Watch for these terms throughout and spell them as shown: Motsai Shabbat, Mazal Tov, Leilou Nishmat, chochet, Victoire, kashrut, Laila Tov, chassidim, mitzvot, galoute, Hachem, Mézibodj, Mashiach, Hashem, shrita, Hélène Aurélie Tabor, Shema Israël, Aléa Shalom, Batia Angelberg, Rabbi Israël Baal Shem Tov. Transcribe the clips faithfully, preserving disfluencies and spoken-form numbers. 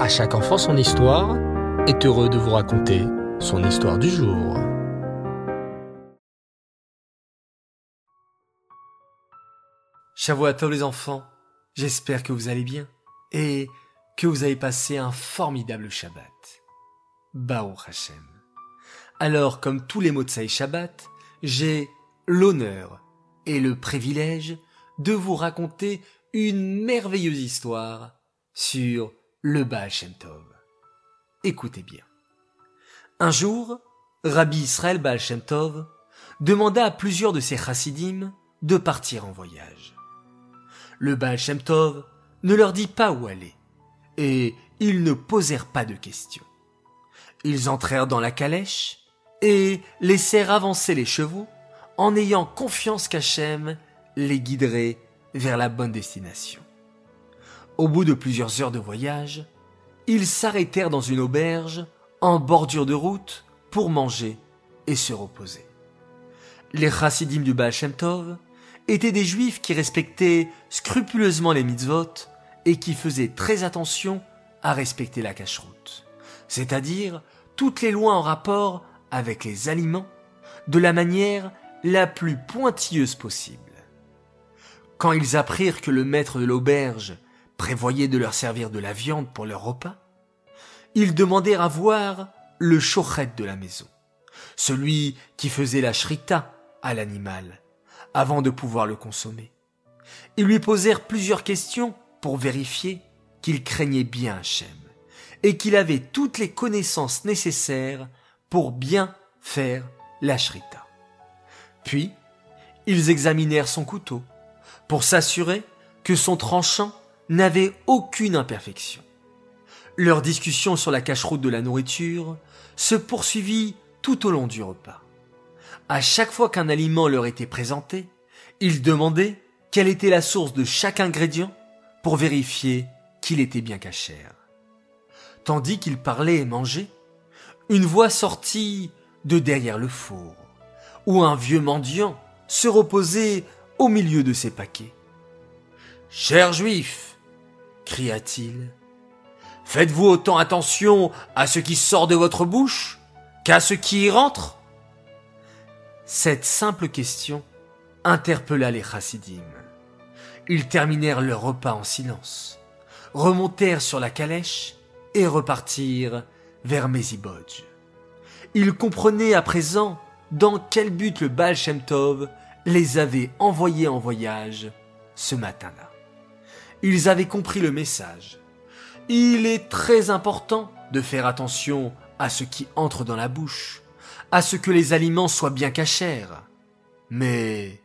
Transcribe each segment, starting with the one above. À chaque enfant son histoire est heureux de vous raconter son histoire du jour. Shavua à tous les enfants, j'espère que vous allez bien et que vous avez passé un formidable Shabbat. Baruch Hashem. Alors, comme tous les Motsai Shabbat, j'ai l'honneur et le privilège de vous raconter une merveilleuse histoire sur le Baal Shem Tov. Écoutez bien. Un jour, Rabbi Israël Baal Shem Tov demanda à plusieurs de ses chassidim de partir en voyage. Le Baal Shem Tov ne leur dit pas où aller et ils ne posèrent pas de questions. Ils entrèrent dans la calèche et laissèrent avancer les chevaux en ayant confiance qu'Hachem les guiderait vers la bonne destination. Au bout de plusieurs heures de voyage, ils s'arrêtèrent dans une auberge en bordure de route pour manger et se reposer. Les chassidim du Baal Shem Tov étaient des juifs qui respectaient scrupuleusement les mitzvot et qui faisaient très attention à respecter la kashrut, c'est-à-dire toutes les lois en rapport avec les aliments, de la manière la plus pointilleuse possible. Quand ils apprirent que le maître de l'auberge prévoyait de leur servir de la viande pour leur repas, ils demandèrent à voir le chochet de la maison, celui qui faisait la shrita à l'animal, avant de pouvoir le consommer. Ils lui posèrent plusieurs questions pour vérifier qu'il craignait bien Hachem et qu'il avait toutes les connaissances nécessaires pour bien faire la shrita. Puis, ils examinèrent son couteau pour s'assurer que son tranchant n'avait aucune imperfection. Leur discussion sur la cache-route de la nourriture se poursuivit tout au long du repas. À chaque fois qu'un aliment leur était présenté, ils demandaient quelle était la source de chaque ingrédient pour vérifier qu'il était bien cachère. Tandis qu'ils parlaient et mangeaient, une voix sortit de derrière le four, où un vieux mendiant se reposait au milieu de ses paquets. « Chers Juifs, cria-t-il, faites-vous autant attention à ce qui sort de votre bouche qu'à ce qui y rentre ?» Cette simple question interpella les chassidim. Ils terminèrent leur repas en silence, remontèrent sur la calèche et repartirent vers Mézibodj. Ils comprenaient à présent dans quel but le Baal Shem Tov les avait envoyés en voyage ce matin-là. Ils avaient compris le message. Il est très important de faire attention à ce qui entre dans la bouche, à ce que les aliments soient bien cachères. Mais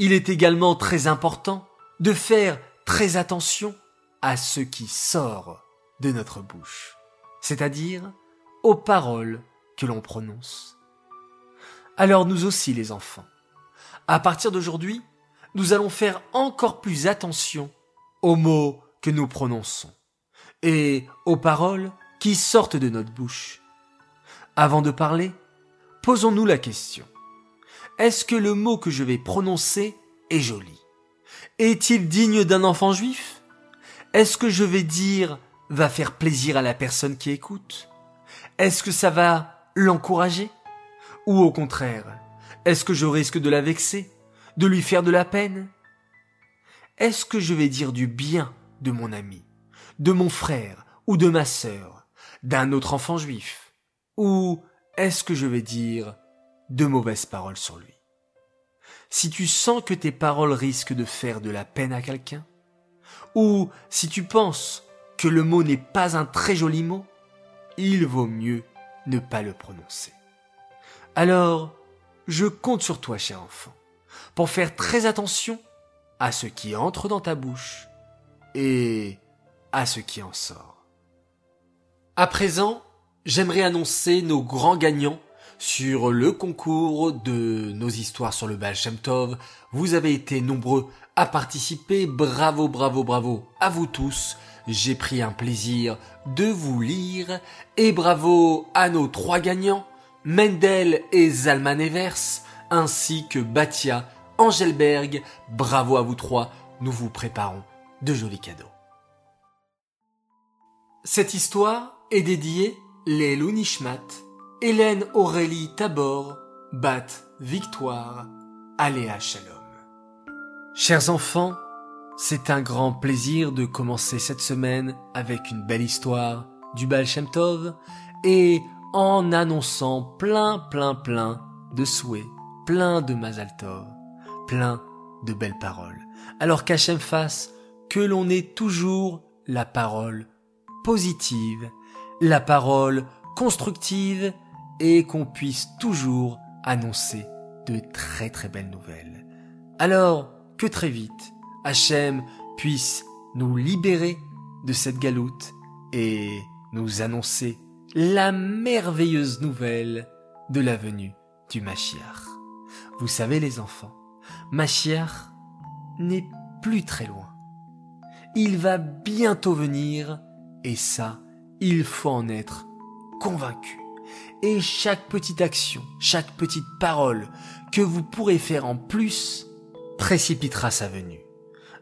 il est également très important de faire très attention à ce qui sort de notre bouche, c'est-à-dire aux paroles que l'on prononce. Alors nous aussi les enfants, à partir d'aujourd'hui, nous allons faire encore plus attention aux mots que nous prononçons et aux paroles qui sortent de notre bouche. Avant de parler, posons-nous la question. Est-ce que le mot que je vais prononcer est joli? Est-il digne d'un enfant juif? Est-ce que je vais dire va faire plaisir à la personne qui écoute? Est-ce que ça va l'encourager? Ou au contraire, est-ce que je risque de la vexer, de lui faire de la peine? Est-ce que je vais dire du bien de mon ami, de mon frère ou de ma sœur, d'un autre enfant juif? Ou est-ce que je vais dire de mauvaises paroles sur lui? Si tu sens que tes paroles risquent de faire de la peine à quelqu'un, ou si tu penses que le mot n'est pas un très joli mot, il vaut mieux ne pas le prononcer. Alors, je compte sur toi, cher enfant, pour faire très attention à ce qui entre dans ta bouche et à ce qui en sort. À présent, j'aimerais annoncer nos grands gagnants sur le concours de nos histoires sur le Baal Shem Tov. Vous avez été nombreux à participer. Bravo, bravo, bravo à vous tous. J'ai pris un plaisir de vous lire. Et bravo à nos trois gagnants, Mendel et Hélène Aurélie, ainsi que Batia Angelberg. Bravo à vous trois, nous vous préparons de jolis cadeaux. Cette histoire est dédiée Leilou Nishmat, Hélène Aurélie Tabor, Bat Victoire, Aléa Shalom. Chers enfants, c'est un grand plaisir de commencer cette semaine avec une belle histoire du Baal Shem Tov et en annonçant plein plein plein de souhaits, plein de Mazal Tov, plein de belles paroles. Alors qu'Hachem fasse que l'on ait toujours la parole positive, la parole constructive et qu'on puisse toujours annoncer de très très belles nouvelles. Alors que très vite, Hachem puisse nous libérer de cette galoute et nous annoncer la merveilleuse nouvelle de la venue du Mashiach. Vous savez les enfants, Mashiach n'est plus très loin. Il va bientôt venir et ça, il faut en être convaincu. Et chaque petite action, chaque petite parole que vous pourrez faire en plus précipitera sa venue.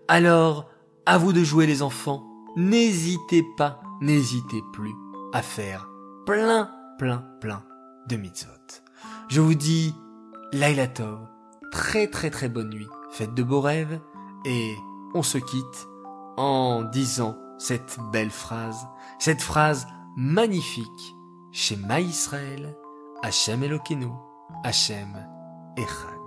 Alors, à vous de jouer les enfants, n'hésitez pas, n'hésitez plus à faire plein, plein, plein de mitzvot. Je vous dis, Laila Tov, très très très bonne nuit, faites de beaux rêves et on se quitte en disant cette belle phrase, cette phrase magnifique. Shema Israël, Hashem Elokeinu, Hashem Echad.